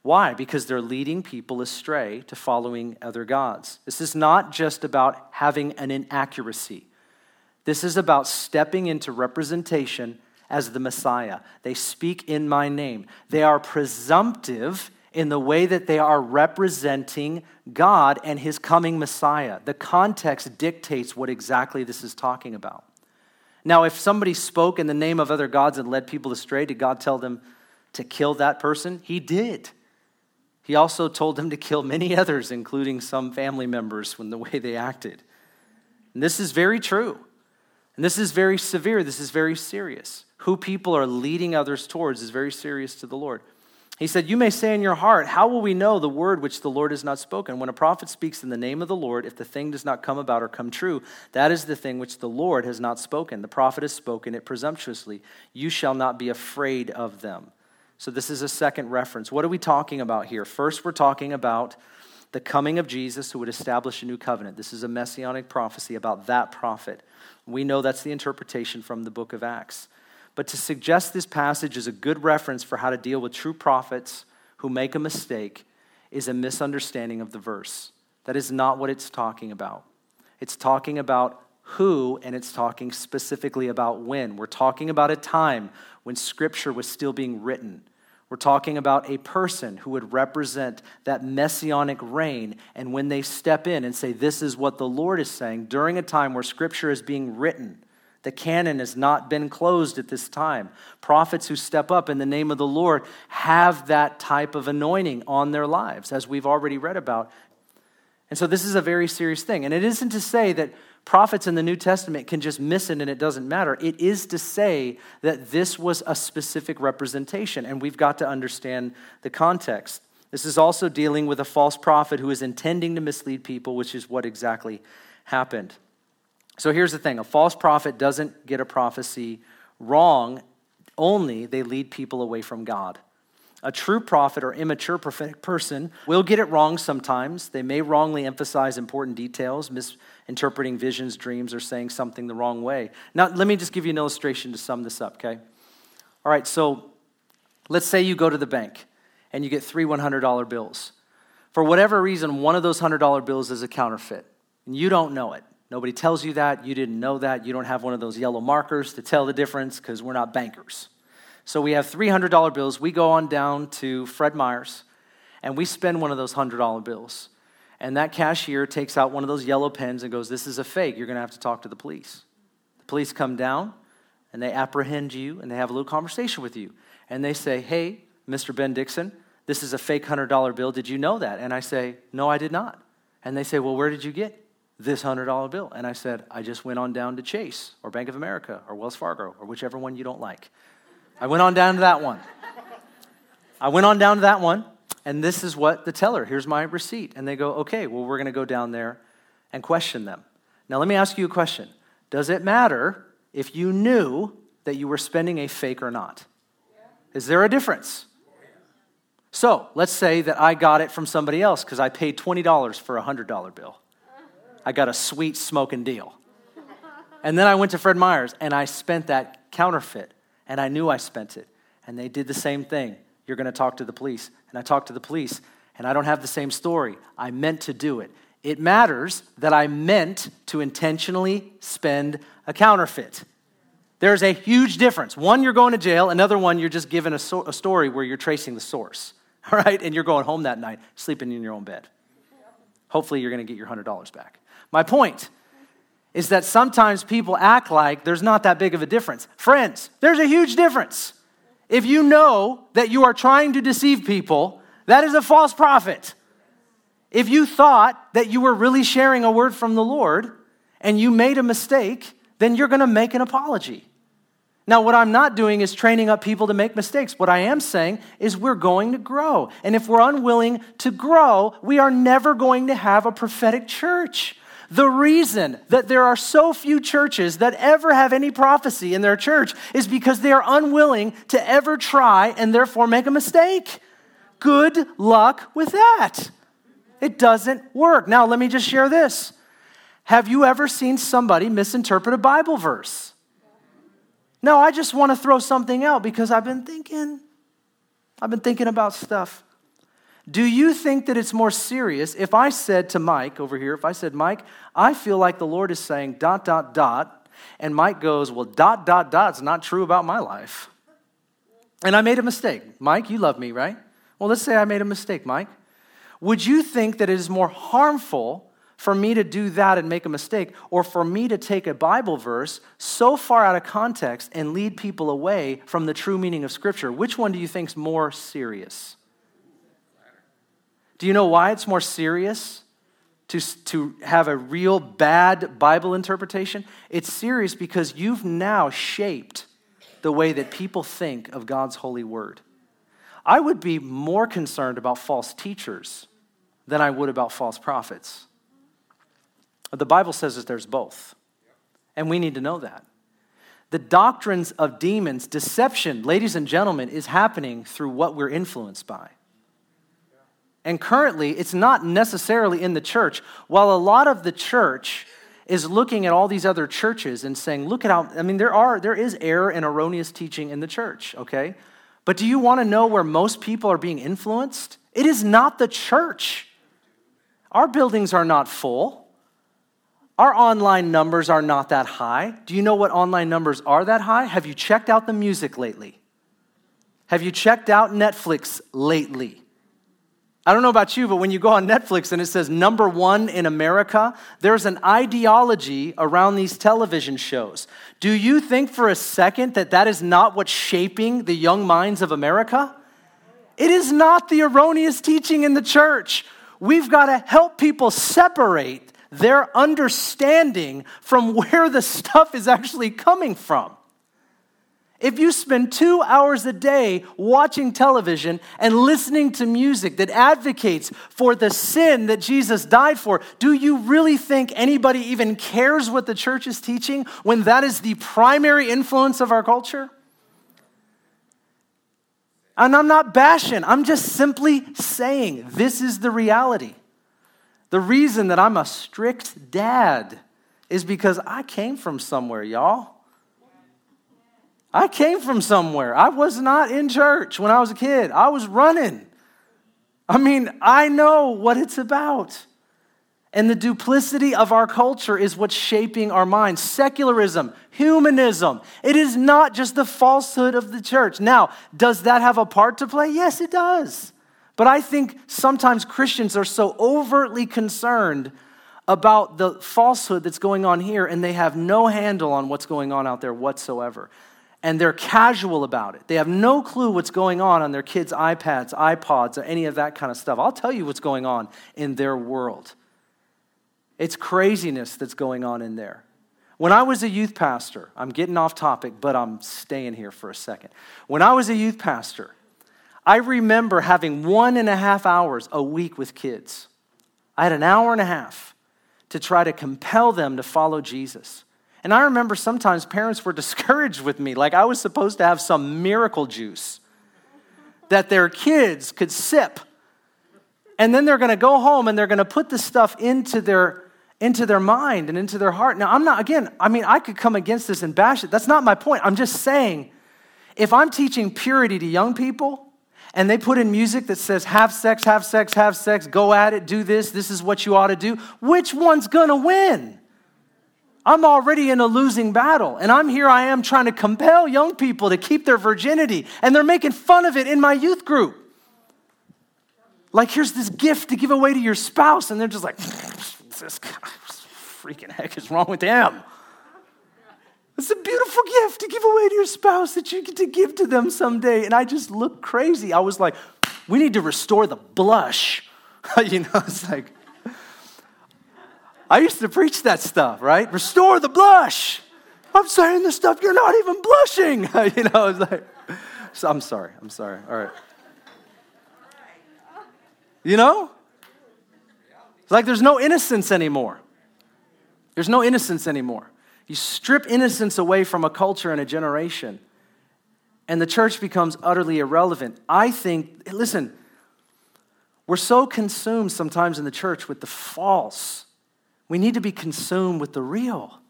Why? Because they're leading people astray to following other gods. This is not just about having an inaccuracy. This is about stepping into representation as the Messiah. They speak in my name. They are presumptive in the way that they are representing God and his coming Messiah. The context dictates what exactly this is talking about. Now, if somebody spoke in the name of other gods and led people astray, did God tell them to kill that person? He did. He also told them to kill many others, including some family members, when the way they acted. And this is very true. And this is very severe. This is very serious. Who people are leading others towards is very serious to the Lord. He said, you may say in your heart, how will we know the word which the Lord has not spoken? When a prophet speaks in the name of the Lord, if the thing does not come about or come true, that is the thing which the Lord has not spoken. The prophet has spoken it presumptuously. You shall not be afraid of them. So this is a second reference. What are we talking about here? First, we're talking about the coming of Jesus, who would establish a new covenant. This is a messianic prophecy about that prophet. We know that's the interpretation from the book of Acts. But to suggest this passage is a good reference for how to deal with true prophets who make a mistake is a misunderstanding of the verse. That is not what it's talking about. It's talking about who, and it's talking specifically about when. We're talking about a time when Scripture was still being written. We're talking about a person who would represent that messianic reign, and when they step in and say, this is what the Lord is saying, during a time where Scripture is being written, the canon has not been closed at this time. Prophets who step up in the name of the Lord have that type of anointing on their lives, as we've already read about. And so this is a very serious thing. And it isn't to say that prophets in the New Testament can just miss it and it doesn't matter. It is to say that this was a specific representation, and we've got to understand the context. This is also dealing with a false prophet who is intending to mislead people, which is what exactly happened. So here's the thing. A false prophet doesn't get a prophecy wrong, only they lead people away from God. A true prophet or immature prophetic person will get it wrong sometimes. They may wrongly emphasize important details, misinterpreting visions, dreams, or saying something the wrong way. Now, let me just give you an illustration to sum this up, okay? All right, so let's say you go to the bank and you get three one hundred dollar bills. For whatever reason, one of those one hundred dollar bills is a counterfeit, and you don't know it. Nobody tells you that. You didn't know that. You don't have one of those yellow markers to tell the difference because we're not bankers. So we have three hundred dollar bills. We go on down to Fred Meyer's, and we spend one of those one hundred dollar bills. And that cashier takes out one of those yellow pens and goes, this is a fake. You're going to have to talk to the police. The police come down, and they apprehend you, and they have a little conversation with you. And they say, hey, Mister Ben Dixon, this is a fake one hundred dollar bill. Did you know that? And I say, no, I did not. And they say, well, where did you get this one hundred dollar bill? And I said, I just went on down to Chase or Bank of America or Wells Fargo or whichever one you don't like. I went on down to that one. I went on down to that one, and this is what the teller, here's my receipt. And they go, okay, well, we're going to go down there and question them. Now, let me ask you a question. Does it matter if you knew that you were spending a fake or not? Is there a difference? So let's say that I got it from somebody else because I paid twenty dollars for a one hundred dollar bill. I got a sweet smoking deal. And then I went to Fred Meyer's and I spent that counterfeit and I knew I spent it. And they did the same thing. You're going to talk to the police. And I talked to the police and I don't have the same story. I meant to do it. It matters that I meant to intentionally spend a counterfeit. There's a huge difference. One, you're going to jail. Another one, you're just given a, so- a story where you're tracing the source. All right? And you're going home that night, sleeping in your own bed. Hopefully, you're going to get your one hundred dollars back. My point is that sometimes people act like there's not that big of a difference. Friends, there's a huge difference. If you know that you are trying to deceive people, That is a false prophet. If you thought that you were really sharing a word from the Lord and you made a mistake, then you're going to make an apology. Now, what I'm not doing is training up people to make mistakes. What I am saying is we're going to grow. And if we're unwilling to grow, we are never going to have a prophetic church. The reason that there are so few churches that ever have any prophecy in their church is because they are unwilling to ever try and therefore make a mistake. Good luck with that. It doesn't work. Now, let me just share this. Have you ever seen somebody misinterpret a Bible verse? No, I just want to throw something out because I've been thinking. I've been thinking about stuff. Do you think that it's more serious if I said to Mike over here, if I said, Mike, I feel like the Lord is saying dot, dot, dot, and Mike goes, well, dot, dot, dot's not true about my life. And I made a mistake. Mike, you love me, right? Well, let's say I made a mistake, Mike. Would you think that it is more harmful for me to do that and make a mistake, or for me to take a Bible verse so far out of context and lead people away from the true meaning of Scripture? Which one do you think's more serious? Do you know why it's more serious to, to have a real bad Bible interpretation? It's serious because you've now shaped the way that people think of God's holy word. I would be more concerned about false teachers than I would about false prophets. The Bible says that there's both, and we need to know that. The doctrines of demons, deception, ladies and gentlemen, is happening through what we're influenced by. And currently, it's not necessarily in the church. While a lot of the church is looking at all these other churches and saying, look at how, I mean, there are there is error and erroneous teaching in the church, okay? But do you want to know where most people are being influenced? It is not the church. Our buildings are not full. Our online numbers are not that high. Do you know what online numbers are that high? Have you checked out the music lately? Have you checked out Netflix lately? I don't know about you, but when you go on Netflix and it says number one in America, there's an ideology around these television shows. Do you think for a second that that is not what's shaping the young minds of America? It is not the erroneous teaching in the church. We've got to help people separate their understanding from where the stuff is actually coming from. If you spend two hours a day watching television and listening to music that advocates for the sin that Jesus died for, do you really think anybody even cares what the church is teaching when that is the primary influence of our culture? And I'm not bashing. I'm just simply saying this is the reality. The reason that I'm a strict dad is because I came from somewhere, y'all. I came from somewhere. I was not in church when I was a kid. I was running. I mean, I know what it's about. And the duplicity of our culture is what's shaping our minds. Secularism, humanism. It is not just the falsehood of the church. Now, does that have a part to play? Yes, it does. But I think sometimes Christians are so overtly concerned about the falsehood that's going on here, and they have no handle on what's going on out there whatsoever. And they're casual about it. They have no clue what's going on on their kids' iPads, iPods, or any of that kind of stuff. I'll tell you what's going on in their world. It's craziness that's going on in there. When I was a youth pastor, I'm getting off topic, but I'm staying here for a second. When I was a youth pastor, I remember having one and a half hours a week with kids. I had an hour and a half to try to compel them to follow Jesus. And I remember sometimes parents were discouraged with me, like I was supposed to have some miracle juice that their kids could sip. And then they're going to go home and they're going to put this stuff into their into their mind and into their heart. Now, I'm not, again, I mean, I could come against this and bash it. That's not my point. I'm just saying, if I'm teaching purity to young people and they put in music that says, have sex, have sex, have sex, go at it, do this, this is what you ought to do, which one's going to win? I'm already in a losing battle, and I'm here I am trying to compel young people to keep their virginity, and they're making fun of it in my youth group. Like, here's this gift to give away to your spouse, and they're just like, this freaking heck is wrong with them? It's a beautiful gift to give away to your spouse that you get to give to them someday, and I just looked crazy. I was like, We need to restore the blush. You know, it's like, I used to preach that stuff, right? Restore the blush. I'm saying this stuff, you're not even blushing. You know, it's like, so I'm sorry, I'm sorry, all right. You know? It's like there's no innocence anymore. There's no innocence anymore. You strip innocence away from a culture and a generation, and the church becomes utterly irrelevant. I think, listen, we're so consumed sometimes in the church with the false. We need to be consumed with the real.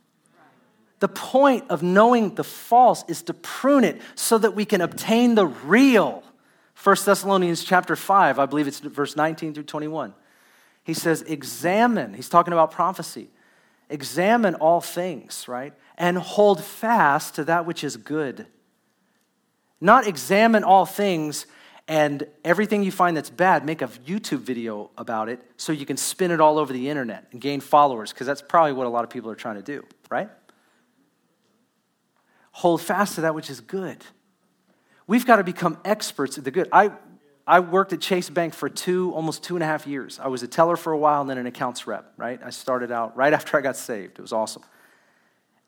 The point of knowing the false is to prune it so that we can obtain the real. First Thessalonians chapter five, I believe it's verse nineteen through twenty-one. He says, examine, he's talking about prophecy, examine all things, right? And hold fast to that which is good. Not examine all things and everything you find that's bad, make a YouTube video about it so you can spin it all over the internet and gain followers, because that's probably what a lot of people are trying to do, right? Hold fast to that which is good. We've got to become experts at the good. I I worked at Chase Bank for two, almost two and a half years. I was a teller for a while and then an accounts rep, right? I started out right after I got saved. It was awesome.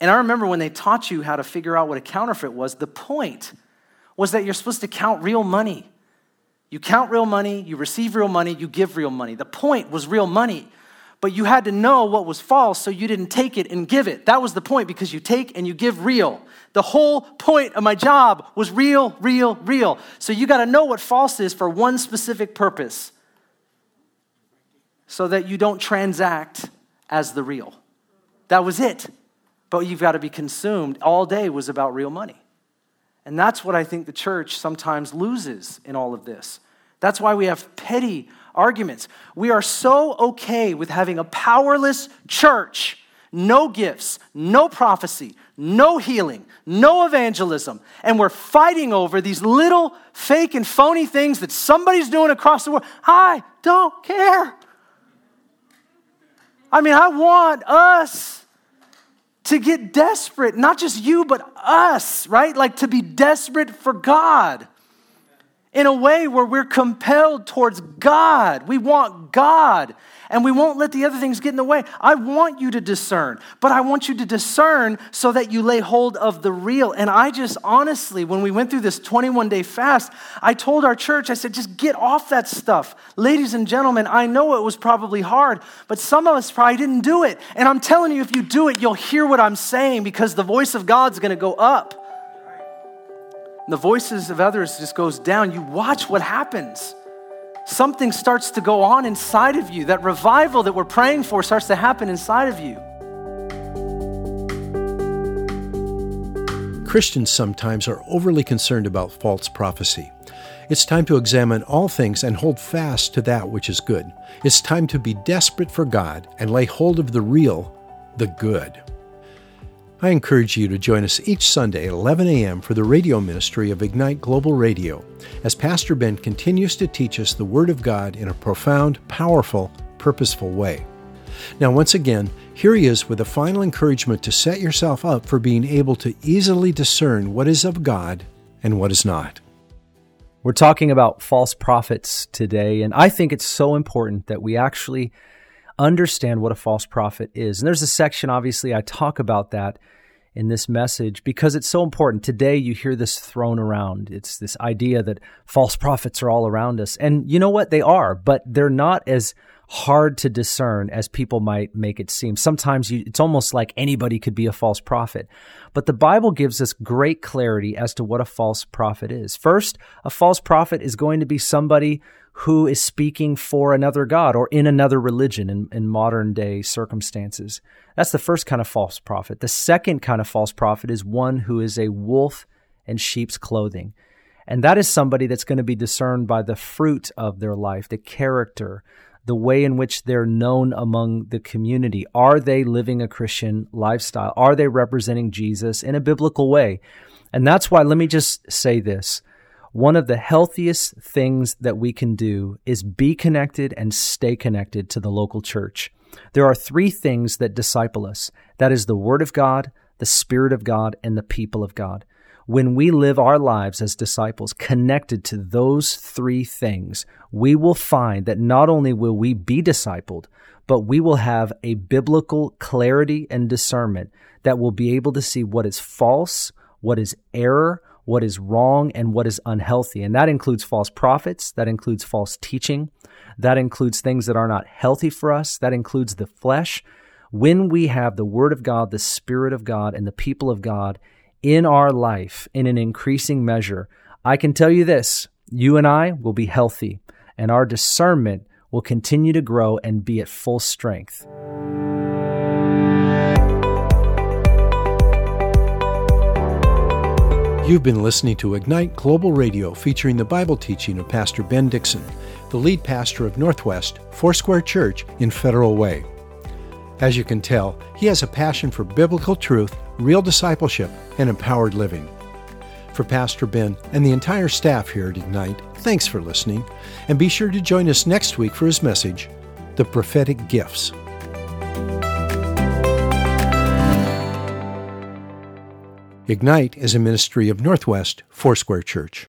And I remember when they taught you how to figure out what a counterfeit was, the point was that you're supposed to count real money. You count real money, you receive real money, you give real money. The point was real money, but you had to know what was false so you didn't take it and give it. That was the point, because you take and you give real. The whole point of my job was real, real, real. So you got to know what false is for one specific purpose so that you don't transact as the real. That was it. But you've got to be consumed. All day was about real money. And that's what I think the church sometimes loses in all of this. That's why we have petty arguments. We are so okay with having a powerless church, no gifts, no prophecy, no healing, no evangelism, and we're fighting over these little fake and phony things that somebody's doing across the world. I don't care. I mean, I want us to get desperate, not just you, but us, right? Like to be desperate for God in a way where we're compelled towards God. We want God, and we won't let the other things get in the way. I want you to discern, but I want you to discern so that you lay hold of the real. And I just honestly, when we went through this twenty-one day fast, I told our church, I said, just get off that stuff. Ladies and gentlemen, I know it was probably hard, but some of us probably didn't do it. And I'm telling you, if you do it, you'll hear what I'm saying, because the voice of God's gonna go up. The voices of others just goes down. You watch what happens. Something starts to go on inside of you. That revival that we're praying for starts to happen inside of you. Christians sometimes are overly concerned about false prophecy. It's time to examine all things and hold fast to that which is good. It's time to be desperate for God and lay hold of the real, the good. I encourage you to join us each Sunday at eleven a.m. for the radio ministry of Ignite Global Radio, as Pastor Ben continues to teach us the Word of God in a profound, powerful, purposeful way. Now, once again, here he is with a final encouragement to set yourself up for being able to easily discern what is of God and what is not. We're talking about false prophets today, and I think it's so important that we actually understand what a false prophet is. And there's a section, obviously, I talk about that in this message because it's so important. Today, you hear this thrown around. It's this idea that false prophets are all around us. And you know what? They are, but they're not as hard to discern as people might make it seem. Sometimes you, it's almost like anybody could be a false prophet. But the Bible gives us great clarity as to what a false prophet is. First, a false prophet is going to be somebody who is speaking for another God or in another religion in, in modern day circumstances. That's the first kind of false prophet. The second kind of false prophet is one who is a wolf in sheep's clothing. And that is somebody that's going to be discerned by the fruit of their life, the character, the way in which they're known among the community. Are they living a Christian lifestyle? Are they representing Jesus in a biblical way? And that's why, let me just say this. One of the healthiest things that we can do is be connected and stay connected to the local church. There are three things that disciple us. That is the Word of God, the Spirit of God, and the people of God. When we live our lives as disciples connected to those three things, we will find that not only will we be discipled, but we will have a biblical clarity and discernment that will be able to see what is false, what is error, what is wrong, and what is unhealthy. And that includes false prophets, that includes false teaching, that includes things that are not healthy for us, that includes the flesh. When we have the Word of God, the Spirit of God, and the people of God in our life in an increasing measure, I can tell you this, you and I will be healthy, and our discernment will continue to grow and be at full strength. You've been listening to Ignite Global Radio, featuring the Bible teaching of Pastor Ben Dixon, the lead pastor of Northwest Foursquare Church in Federal Way. As you can tell, he has a passion for biblical truth, real discipleship, and empowered living. For Pastor Ben and the entire staff here at Ignite, thanks for listening, and be sure to join us next week for his message, The Prophetic Gifts. Ignite is a ministry of Northwest Foursquare Church.